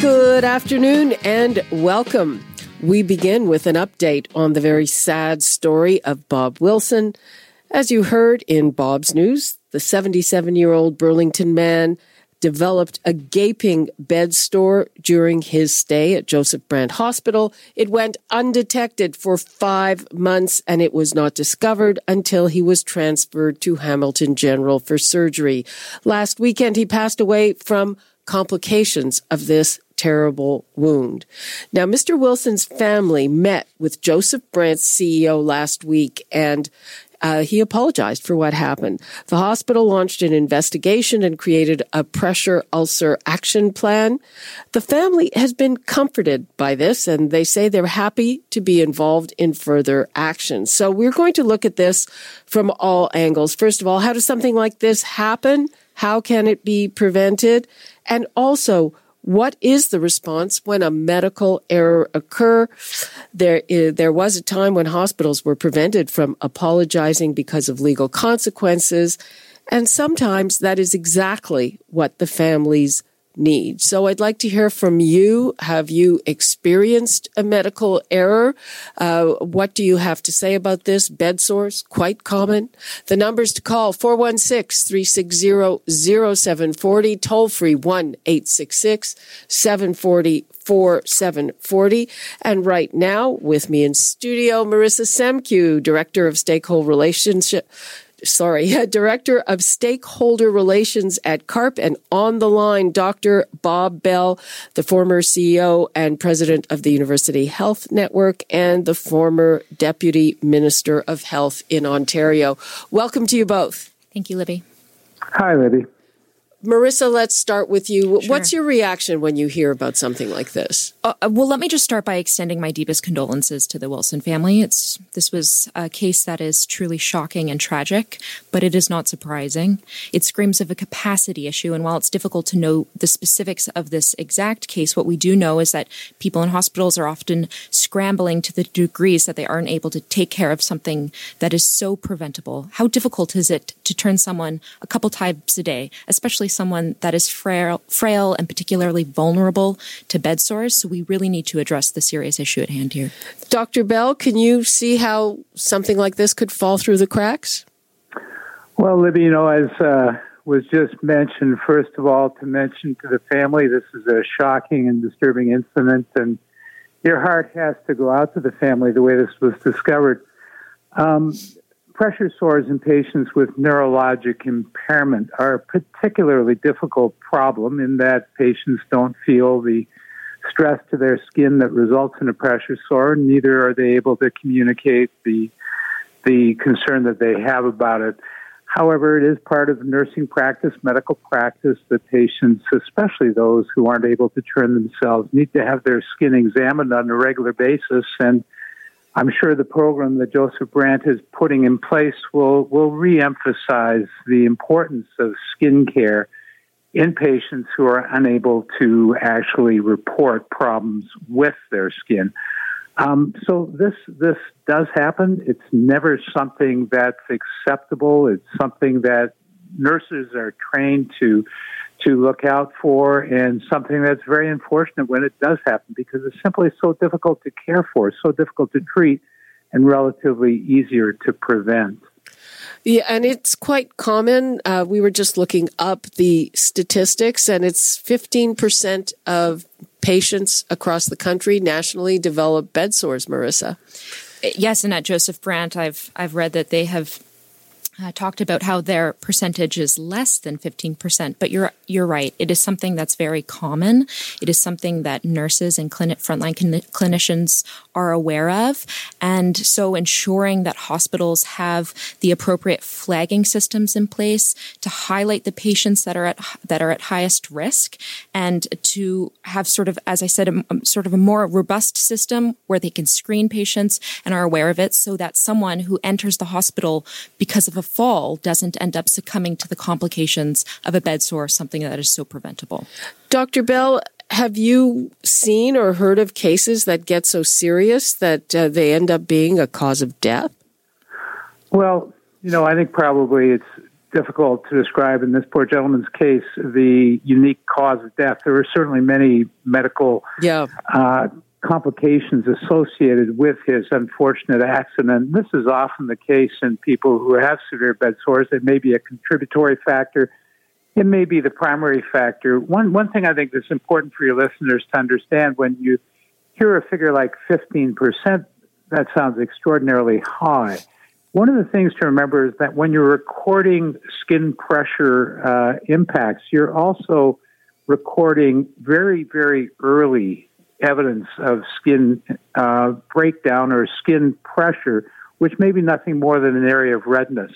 Good afternoon and welcome. We begin with an update on the very sad story of Bob Wilson. As you heard in Bob's news, the 77-year-old Burlington man developed a gaping bed sore during his stay at Joseph Brant Hospital. It went undetected for 5 months, and it was not discovered until he was transferred to Hamilton General for surgery. Last weekend, he passed away from complications of this terrible wound. Now, Mr. Wilson's family met with Joseph Brant's CEO last week, and he apologized for what happened. The hospital launched an investigation and created a pressure ulcer action plan. The family has been comforted by this, and they say they're happy to be involved in further action. So we're going to look at this from all angles. First of all, how does something like this happen? How can it be prevented? And also, what is the response when a medical error occurs? There was a time when hospitals were prevented from apologizing because of legal consequences, and sometimes that is exactly what the families need. So I'd like to hear from you. Have you experienced a medical error? What do you have to say about this? Bed sores, quite common. The numbers to call, 416-360-0740, toll-free 1-866-740-4740. And right now, with me in studio, Marissa Semkiw, Director of Stakeholder Relations at CARP, and on the line, Dr. Bob Bell, the former CEO and president of the University Health Network and the former Deputy Minister of Health in Ontario. Welcome to you both. Thank you, Libby. Hi, Libby. Marissa, let's start with you. Sure. What's your reaction when you hear about something like this? Well, let me just start by extending my deepest condolences to the Wilson family. This was a case that is truly shocking and tragic, but it is not surprising. It screams of a capacity issue, and while it's difficult to know the specifics of this exact case, what we do know is that people in hospitals are often scrambling to the degrees that they aren't able to take care of something that is so preventable. How difficult is it to turn someone a couple times a day, especially someone that is frail and particularly vulnerable to bed sores? So we really need to address the serious issue at hand here. Dr. Bell, can you see how something like this could fall through the cracks? Well, Libby, as was just mentioned, first of all, to mention to the family, this is a shocking and disturbing incident, and your heart has to go out to the family the way this was discovered. Pressure sores in patients with neurologic impairment are a particularly difficult problem in that patients don't feel the stress to their skin that results in a pressure sore, and neither are they able to communicate the concern that they have about it. However, it is part of nursing practice, medical practice, that patients, especially those who aren't able to turn themselves, need to have their skin examined on a regular basis, and I'm sure the program that Joseph Brant is putting in place will reemphasize the importance of skin care in patients who are unable to actually report problems with their skin. So this does happen. It's never something that's acceptable. It's something that nurses are trained to look out for, and something that's very unfortunate when it does happen, because it's simply so difficult to care for, so difficult to treat, and relatively easier to prevent. Yeah, and it's quite common. We were just looking up the statistics, and it's 15% of patients across the country nationally develop bed sores, Marissa. Yes, and at Joseph Brant, I've read that they have talked about how their percentage is less than 15%, but you're right. It is something that's very common. It is something that nurses and frontline clinicians are aware of. And so ensuring that hospitals have the appropriate flagging systems in place to highlight the patients that are at highest risk, and to have sort of, as I said, a more robust system where they can screen patients and are aware of it, so that someone who enters the hospital because of a fall doesn't end up succumbing to the complications of a bed sore, something that is so preventable. Dr. Bell, have you seen or heard of cases that get so serious that they end up being a cause of death? Well, I think probably it's difficult to describe in this poor gentleman's case the unique cause of death. There are certainly many medical complications associated with his unfortunate accident. This is often the case in people who have severe bed sores. It may be a contributory factor. It may be the primary factor. One thing I think that's important for your listeners to understand, when you hear a figure like 15%, that sounds extraordinarily high. One of the things to remember is that when you're recording skin pressure impacts, you're also recording very, very early evidence of skin breakdown or skin pressure, which may be nothing more than an area of redness.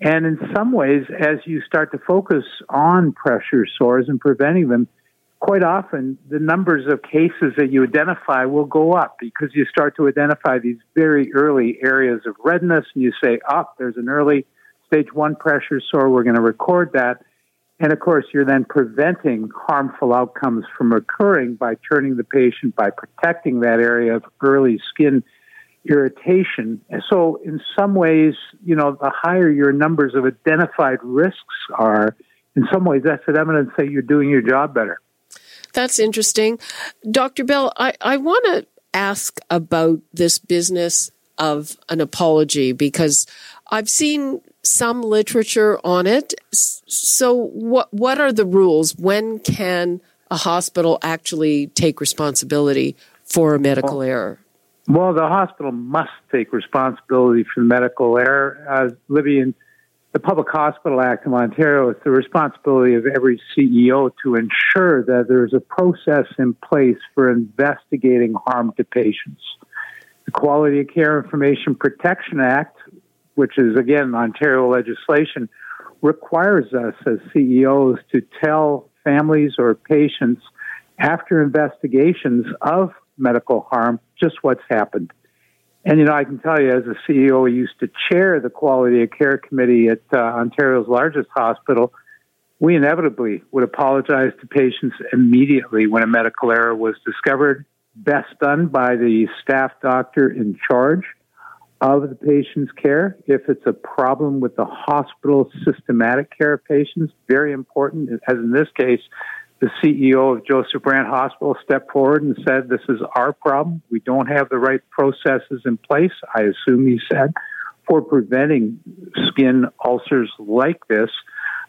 And in some ways, as you start to focus on pressure sores and preventing them, quite often the numbers of cases that you identify will go up, because you start to identify these very early areas of redness, and you say, there's an early stage 1 pressure sore, we're going to record that. And, of course, you're then preventing harmful outcomes from occurring by turning the patient, by protecting that area of early skin irritation. And so in some ways, the higher your numbers of identified risks are, in some ways that's an evidence that you're doing your job better. That's interesting. Dr. Bell, I want to ask about this business of an apology, because I've seen some literature on it. So what are the rules? When can a hospital actually take responsibility for a medical error? Well, the hospital must take responsibility for medical error. Libby, in the Public Hospital Act of Ontario, it's the responsibility of every CEO to ensure that there's a process in place for investigating harm to patients. The Quality of Care Information Protection Act, which is, again, Ontario legislation, requires us as CEOs to tell families or patients after investigations of medical harm just what's happened. And, I can tell you, as a CEO, I used to chair the Quality of Care Committee at Ontario's largest hospital. We inevitably would apologize to patients immediately when a medical error was discovered, best done by the staff doctor in charge of the patient's care. If it's a problem with the hospital's systematic care of patients, very important, as in this case, the CEO of Joseph Brant Hospital stepped forward and said, this is our problem. We don't have the right processes in place, I assume he said, for preventing skin ulcers like this,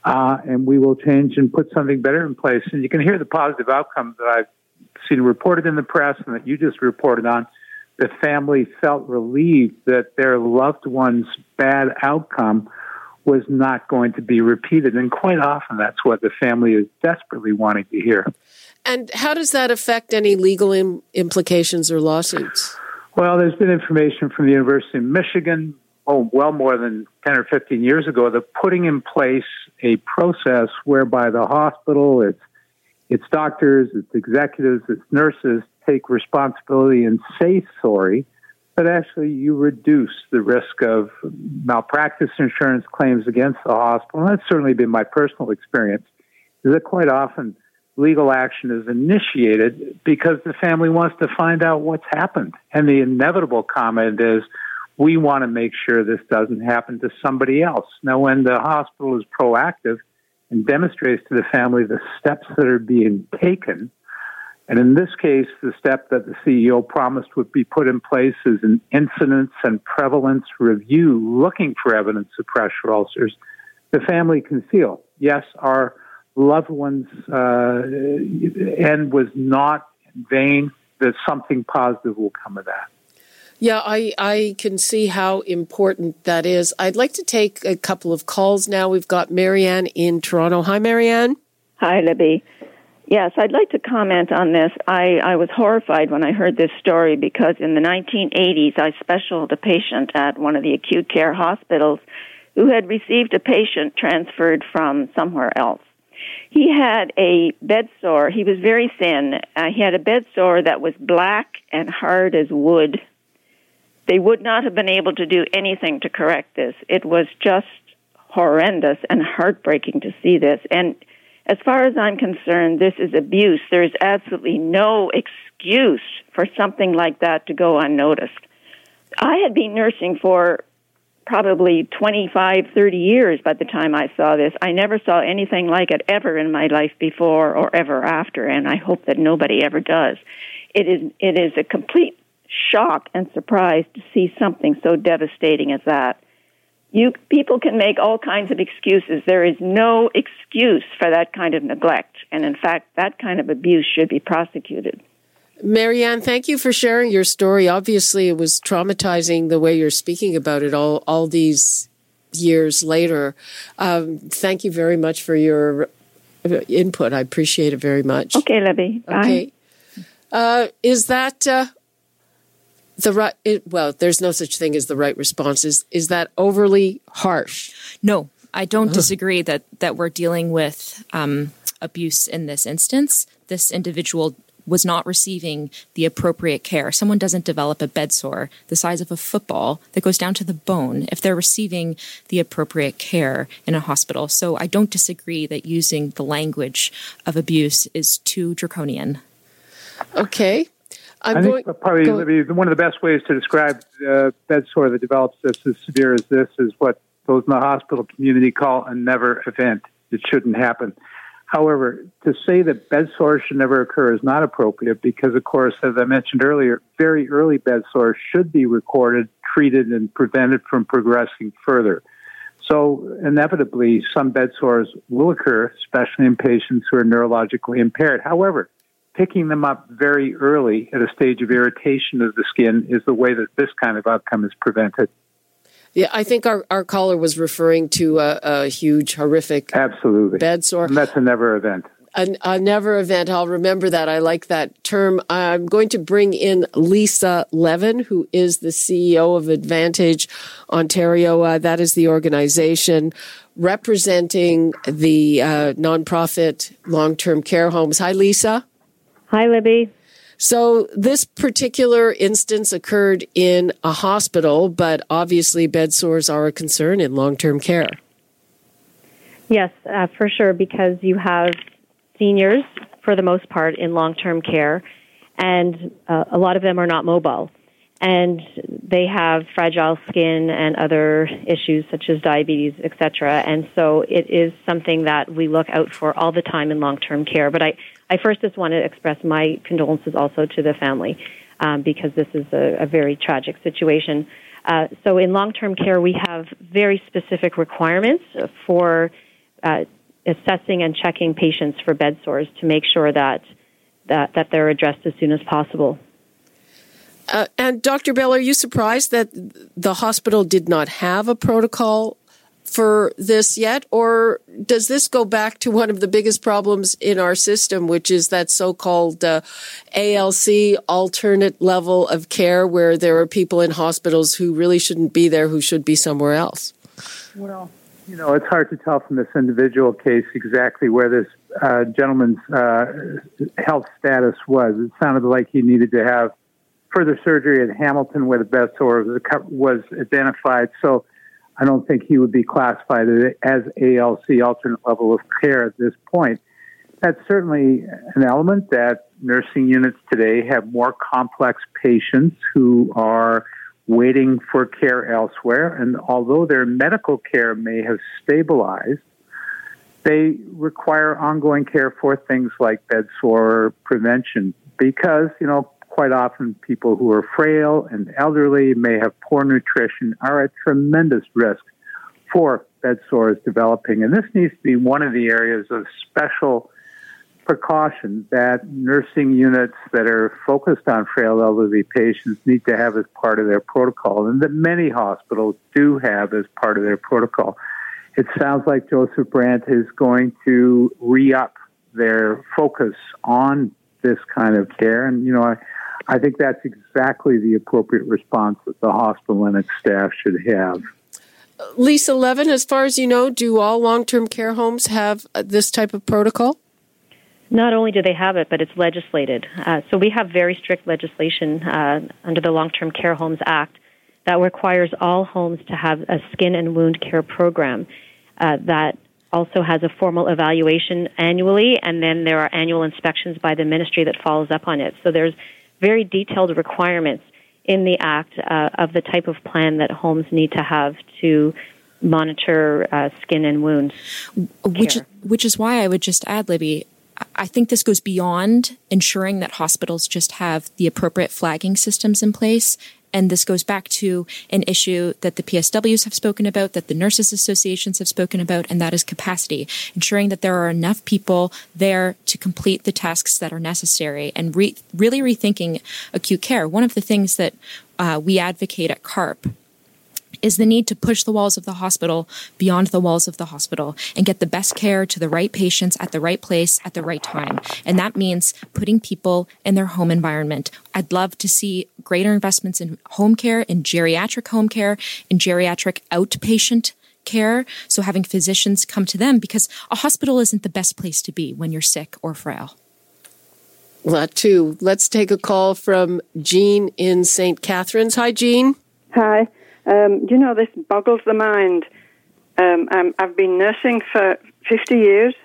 and we will change and put something better in place. And you can hear the positive outcomes that I've seen reported in the press and that you just reported on. The family felt relieved that their loved one's bad outcome was not going to be repeated. And quite often, that's what the family is desperately wanting to hear. And how does that affect any legal implications or lawsuits? Well, there's been information from the University of Michigan, well more than 10 or 15 years ago, that putting in place a process whereby the hospital, its doctors, its executives, its nurses, take responsibility and say sorry, but actually you reduce the risk of malpractice insurance claims against the hospital. And that's certainly been my personal experience, is that quite often legal action is initiated because the family wants to find out what's happened. And the inevitable comment is, we want to make sure this doesn't happen to somebody else. Now, when the hospital is proactive and demonstrates to the family the steps that are being taken, and in this case, the step that the CEO promised would be put in place is an incidence and prevalence review looking for evidence of pressure ulcers. The family can feel, yes, our loved one's end was not in vain, that something positive will come of that. Yeah, I can see how important that is. I'd like to take a couple of calls now. We've got Marianne in Toronto. Hi, Marianne. Hi, Libby. Yes, I'd like to comment on this. I was horrified when I heard this story because in the 1980s, I specialed a patient at one of the acute care hospitals who had received a patient transferred from somewhere else. He had a bed sore. He was very thin. He had a bed sore that was black and hard as wood. They would not have been able to do anything to correct this. It was just horrendous and heartbreaking to see this. And as far as I'm concerned, this is abuse. There is absolutely no excuse for something like that to go unnoticed. I had been nursing for probably 25, 30 years by the time I saw this. I never saw anything like it ever in my life before or ever after, and I hope that nobody ever does. It is a complete shock and surprise to see something so devastating as that. People can make all kinds of excuses. There is no excuse for that kind of neglect. And in fact, that kind of abuse should be prosecuted. Marianne, thank you for sharing your story. Obviously, it was traumatizing the way you're speaking about it all these years later. Thank you very much for your input. I appreciate it very much. Okay, Libby. Bye. Okay. Is that... the right, well, there's no such thing as the right response. Is that overly harsh? No, I don't disagree that we're dealing with abuse in this instance. This individual was not receiving the appropriate care. Someone doesn't develop a bed sore the size of a football that goes down to the bone if they're receiving the appropriate care in a hospital. So I don't disagree that using the language of abuse is too draconian. Okay. I think one of the best ways to describe bed sore that develops this as severe as this is what those in the hospital community call a never event. It shouldn't happen. However, to say that bed sore should never occur is not appropriate because, of course, as I mentioned earlier, very early bed sore should be recorded, treated, and prevented from progressing further. So inevitably, some bed sores will occur, especially in patients who are neurologically impaired. However, picking them up very early at a stage of irritation of the skin is the way that this kind of outcome is prevented. Yeah, I think our caller was referring to a huge, horrific bed sore. And that's a never event. A never event. I'll remember that. I like that term. I'm going to bring in Lisa Levin, who is the CEO of Advantage Ontario. That is the organization representing the nonprofit long-term care homes. Hi, Lisa. Hi, Libby. So this particular instance occurred in a hospital, but obviously bed sores are a concern in long-term care. Yes, for sure, because you have seniors, for the most part, in long-term care, and a lot of them are not mobile. And they have fragile skin and other issues such as diabetes, et cetera. And so it is something that we look out for all the time in long-term care. But I first just want to express my condolences also to the family because this is a very tragic situation. So in long-term care, we have very specific requirements for assessing and checking patients for bed sores to make sure that they're addressed as soon as possible. And Dr. Bell, are you surprised that the hospital did not have a protocol for this yet? Or does this go back to one of the biggest problems in our system, which is that so-called ALC, alternate level of care, where there are people in hospitals who really shouldn't be there, who should be somewhere else? Well, you know, it's hard to tell from this individual case exactly where this gentleman's health status was. It sounded like he needed to have further surgery at Hamilton where the bed sore was identified. So I don't think he would be classified as ALC, alternate level of care at this point. That's certainly an element that nursing units today have more complex patients who are waiting for care elsewhere. And although their medical care may have stabilized, they require ongoing care for things like bed sore prevention because, you know, quite often, people who are frail and elderly, may have poor nutrition, are at tremendous risk for bed sores developing. And this needs to be one of the areas of special precaution that nursing units that are focused on frail elderly patients need to have as part of their protocol, and that many hospitals do have as part of their protocol. It sounds like Joseph Brant is going to re-up their focus on this kind of care, and, you know, I think that's exactly the appropriate response that the hospital and its staff should have. Lisa Levin, as far as you know, do all long-term care homes have this type of protocol? Not only do they have it, but it's legislated. So we have very strict legislation under the Long-Term Care Homes Act that requires all homes to have a skin and wound care program that also has a formal evaluation annually, and then there are annual inspections by the ministry that follows up on it. So there's very detailed requirements in the Act of the type of plan that homes need to have to monitor skin and wound care. Which is why I would just add, Libby, I think this goes beyond ensuring that hospitals just have the appropriate flagging systems in place. And this goes back to an issue that the PSWs have spoken about, that the nurses' associations have spoken about, and that is capacity, ensuring that there are enough people there to complete the tasks that are necessary and really rethinking acute care. One of the things that we advocate at CARP is the need to push the walls of the hospital beyond the walls of the hospital and get the best care to the right patients at the right place at the right time. And that means putting people in their home environment. I'd love to see greater investments in home care, in geriatric home care, in geriatric outpatient care. So having physicians come to them, because a hospital isn't the best place to be when you're sick or frail. Lot two. Let's take a call from Jean in St. Catharines. Hi, Jean. Hi. You know, this boggles the mind. I've been nursing for 50 years.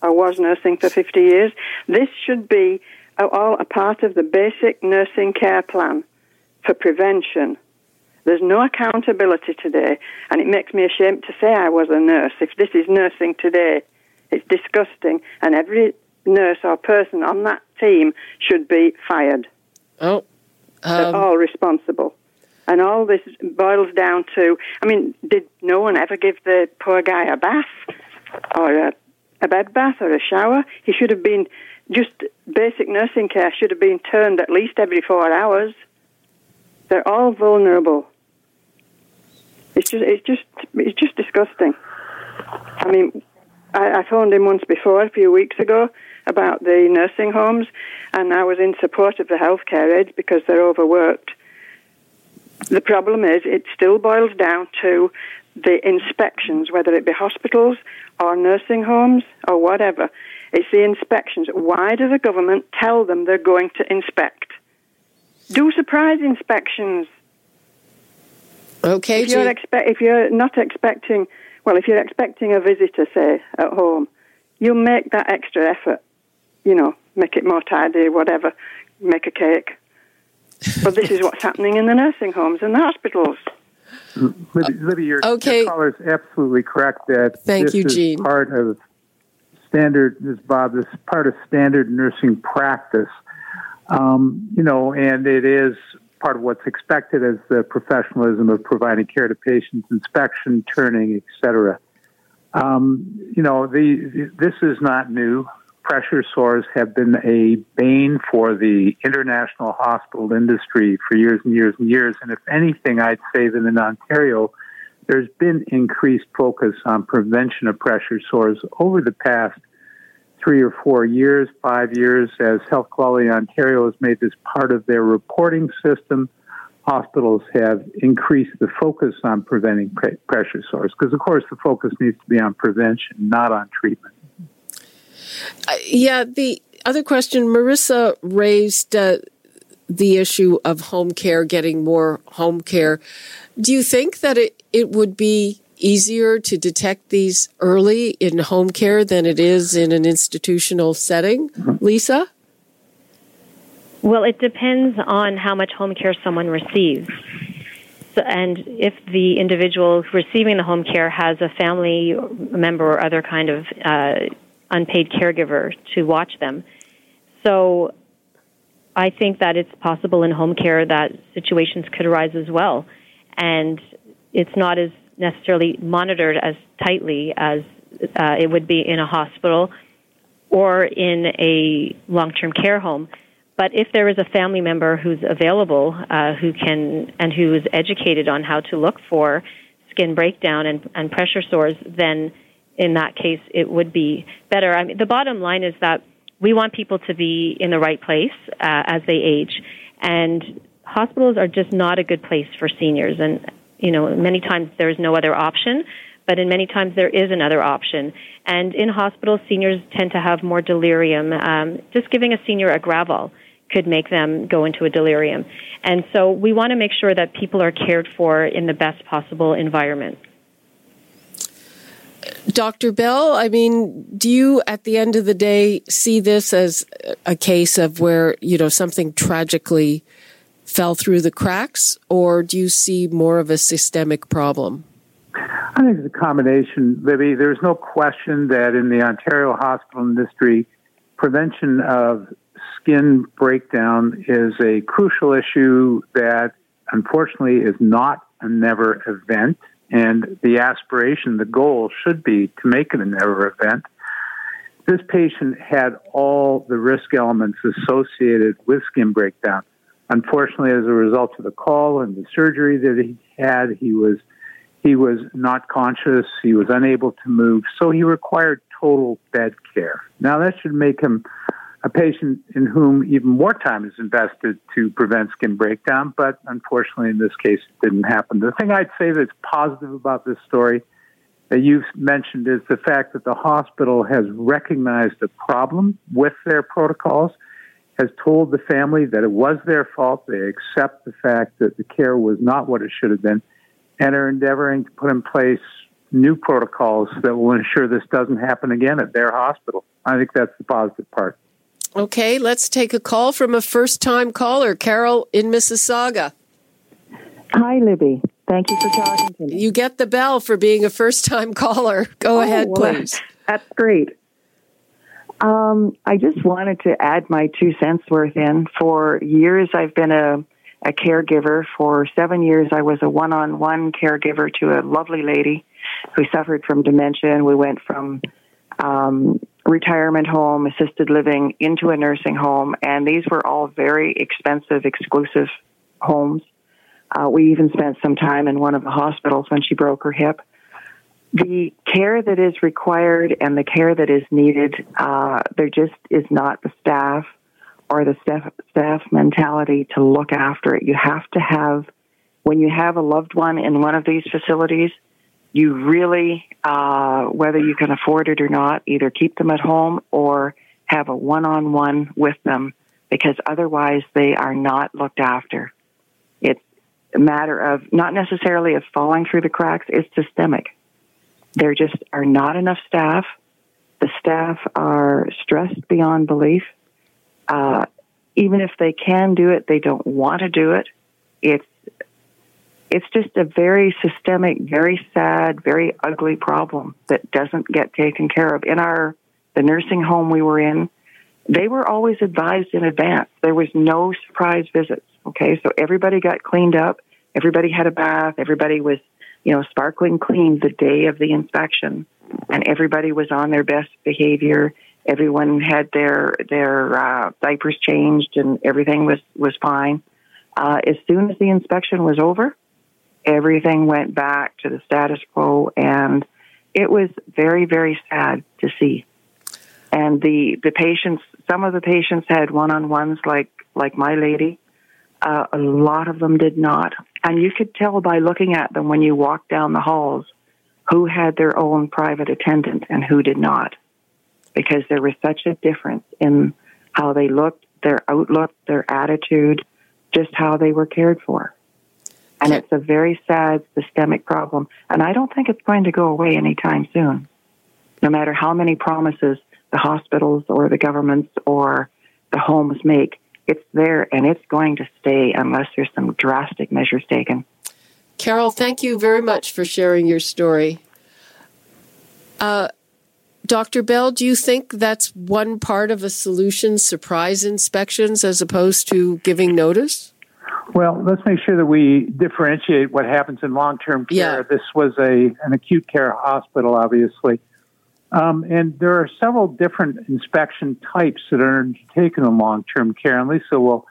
I was nursing for 50 years. This should be all a part of the basic nursing care plan for prevention. There's no accountability today, and it makes me ashamed to say I was a nurse. If this is nursing today, it's disgusting, and every nurse or person on that team should be fired. Oh, they're all responsible. And all this boils down to, I mean, did no one ever give the poor guy a bath or a bed bath or a shower? He should have been, just basic nursing care should have been turned at least every 4 hours. They're all vulnerable. It's just disgusting. I mean, I phoned him once before, a few weeks ago, about the nursing homes, and I was in support of the healthcare aides because they're overworked. The problem is it still boils down to the inspections, whether it be hospitals or nursing homes or whatever. It's the inspections. Why does the government tell them they're going to inspect? Do surprise inspections. Okay. If you're expecting a visitor, say, at home, you make that extra effort. You know, make it more tidy, whatever, make a cake. But this is what's happening in the nursing homes and the hospitals. Libby, your caller is absolutely correct that Thank you, Jean. This is part of standard nursing practice. You know, and it is part of what's expected as the professionalism of providing care to patients, inspection, turning, etc. You know, this is not new. Pressure sores have been a bane for the international hospital industry for years and years and years. And if anything, I'd say that in Ontario, there's been increased focus on prevention of pressure sores over the past 3 or 4 years, 5 years, as Health Quality Ontario has made this part of their reporting system. Hospitals have increased the focus on preventing pressure sores because, of course, the focus needs to be on prevention, not on treatment. Yeah, the other question, Marissa raised the issue of home care, getting more home care. Do you think that it would be easier to detect these early in home care than it is in an institutional setting, Lisa? Well, it depends on how much home care someone receives. And if the individual receiving the home care has a family member or other kind of unpaid caregiver to watch them. So I think that it's possible in home care that situations could arise as well. And it's not as necessarily monitored as tightly as it would be in a hospital or in a long-term care home. But if there is a family member who's available, who can and who is educated on how to look for skin breakdown and pressure sores, then in that case it would be better. I mean, the bottom line is that we want people to be in the right place as they age, and hospitals are just not a good place for seniors. And you know, many times there is no other option, but in many times there is another option. And in hospitals, seniors tend to have more delirium. Just giving a senior a Gravol could make them go into a delirium. And so we want to make sure that people are cared for in the best possible environment. Dr. Bell, I mean, do you at the end of the day see this as a case of where, you know, something tragically fell through the cracks, or do you see more of a systemic problem? I think it's a combination, Libby. There's no question that in the Ontario hospital industry, prevention of skin breakdown is a crucial issue that, unfortunately, is not a never event. And the aspiration, the goal should be to make it a never event. This patient had all the risk elements associated with skin breakdown. Unfortunately, as a result of the call and the surgery that he had, he was not conscious. He was unable to move. So he required total bed care. Now, that should make him a patient in whom even more time is invested to prevent skin breakdown, but unfortunately in this case it didn't happen. The thing I'd say that's positive about this story that you've mentioned is the fact that the hospital has recognized the problem with their protocols, has told the family that it was their fault, they accept the fact that the care was not what it should have been, and are endeavoring to put in place new protocols that will ensure this doesn't happen again at their hospital. I think that's the positive part. Okay, let's take a call from a first-time caller, Carol in Mississauga. Hi, Libby. Thank you for talking to me. You get the bell for being a first-time caller. Go ahead, well, please. That's great. I just wanted to add my 2 cents worth in. For years, I've been a caregiver. For 7 years, I was a one-on-one caregiver to a lovely lady who suffered from dementia, and we went from retirement home, assisted living, into a nursing home, and these were all very expensive, exclusive homes. We even spent some time in one of the hospitals when she broke her hip. The care that is required and the care that is needed, there just is not the staff or the staff mentality to look after it. You have to have, when you have a loved one in one of these facilities, you really, whether you can afford it or not, either keep them at home or have a one-on-one with them, because otherwise they are not looked after. It's a matter of not necessarily of falling through the cracks. It's systemic. There just are not enough staff. The staff are stressed beyond belief. Even if they can do it, they don't want to do it. It's just a very systemic, very sad, very ugly problem that doesn't get taken care of. In the nursing home we were in, they were always advised in advance. There was no surprise visits, okay? So everybody got cleaned up. Everybody had a bath. Everybody was, you know, sparkling clean the day of the inspection. And everybody was on their best behavior. Everyone had their diapers changed and everything was fine. As soon as the inspection was over, everything went back to the status quo, and it was very, very sad to see. And the patients, some of the patients had one-on-ones like my lady. A lot of them did not. And you could tell by looking at them when you walked down the halls who had their own private attendant and who did not, because there was such a difference in how they looked, their outlook, their attitude, just how they were cared for. And it's a very sad systemic problem. And I don't think it's going to go away anytime soon, no matter how many promises the hospitals or the governments or the homes make. It's there, and it's going to stay unless there's some drastic measures taken. Carol, thank you very much for sharing your story. Dr. Bell, do you think that's one part of a solution, surprise inspections, as opposed to giving notice? Well, let's make sure that we differentiate what happens in long-term care. Yeah. This was an acute care hospital, obviously. And there are several different inspection types that are undertaken in long-term care. And Lisa will,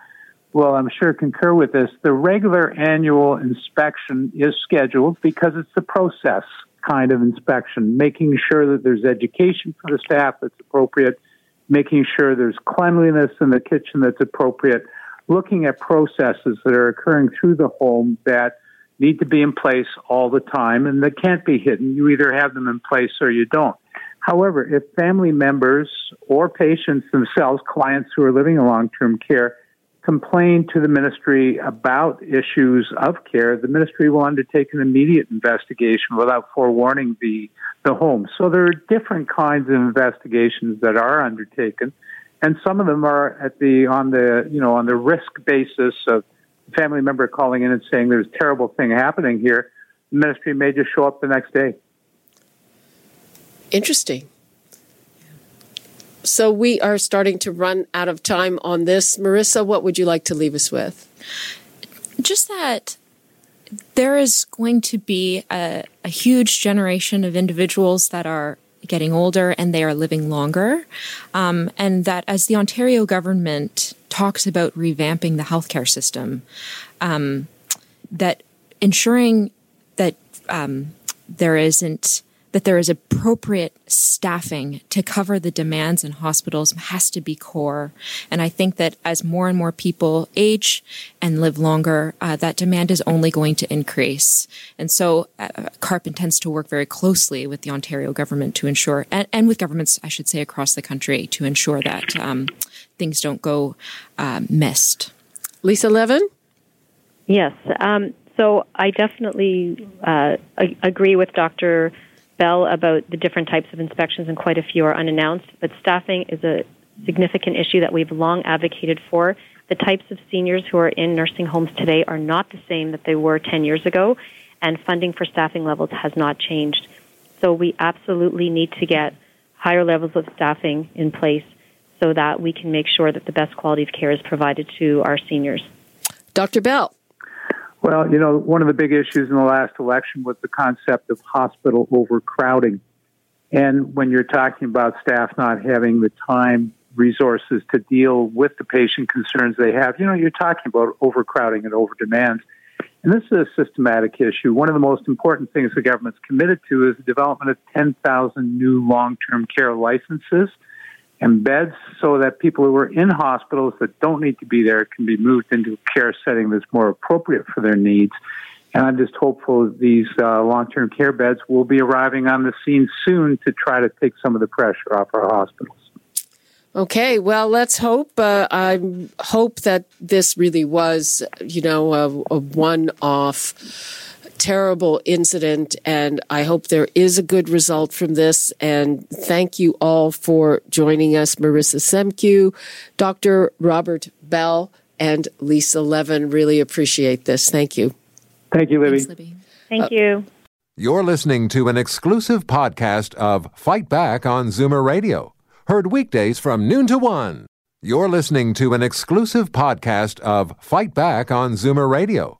I'm sure, concur with this. The regular annual inspection is scheduled because it's the process kind of inspection, making sure that there's education for the staff that's appropriate, making sure there's cleanliness in the kitchen that's appropriate, looking at processes that are occurring through the home that need to be in place all the time and that can't be hidden. You either have them in place or you don't. However, if family members or patients themselves, clients who are living in long-term care, complain to the ministry about issues of care, the ministry will undertake an immediate investigation without forewarning the home. So there are different kinds of investigations that are undertaken, and some of them are on the risk basis of a family member calling in and saying there's a terrible thing happening here. The ministry may just show up the next day. Interesting. So we are starting to run out of time on this. Marissa, what would you like to leave us with? Just that there is going to be a huge generation of individuals that are getting older and they are living longer. And that as the Ontario government talks about revamping the healthcare system, that ensuring that there is appropriate staffing to cover the demands in hospitals has to be core. And I think that as more and more people age and live longer, that demand is only going to increase. And so CARP intends to work very closely with the Ontario government to ensure, and with governments, I should say, across the country to ensure that things don't go missed. Lisa Levin? Yes. So I definitely agree with Dr. Bell about the different types of inspections, and quite a few are unannounced, but staffing is a significant issue that we've long advocated for. The types of seniors who are in nursing homes today are not the same that they were 10 years ago, and funding for staffing levels has not changed. So we absolutely need to get higher levels of staffing in place so that we can make sure that the best quality of care is provided to our seniors. Dr. Bell. Well, you know, one of the big issues in the last election was the concept of hospital overcrowding. And when you're talking about staff not having the time, resources to deal with the patient concerns they have, you know, you're talking about overcrowding and over-demand. And this is a systematic issue. One of the most important things the government's committed to is the development of 10,000 new long-term care licenses and beds so that people who are in hospitals that don't need to be there can be moved into a care setting that's more appropriate for their needs. And I'm just hopeful these long-term care beds will be arriving on the scene soon to try to take some of the pressure off our hospitals. Okay, well, let's hope. I hope that this really was, you know, a one-off terrible incident, and I hope there is a good result from this. And thank you all for joining us, Marissa Semkiw, Dr. Robert Bell, and Lisa Levin. Really appreciate this. Thank you. Thank you, Libby. Thanks, Libby. Thank you. You're listening to an exclusive podcast of Fight Back on Zoomer Radio. Heard weekdays from noon to one. You're listening to an exclusive podcast of Fight Back on Zoomer Radio.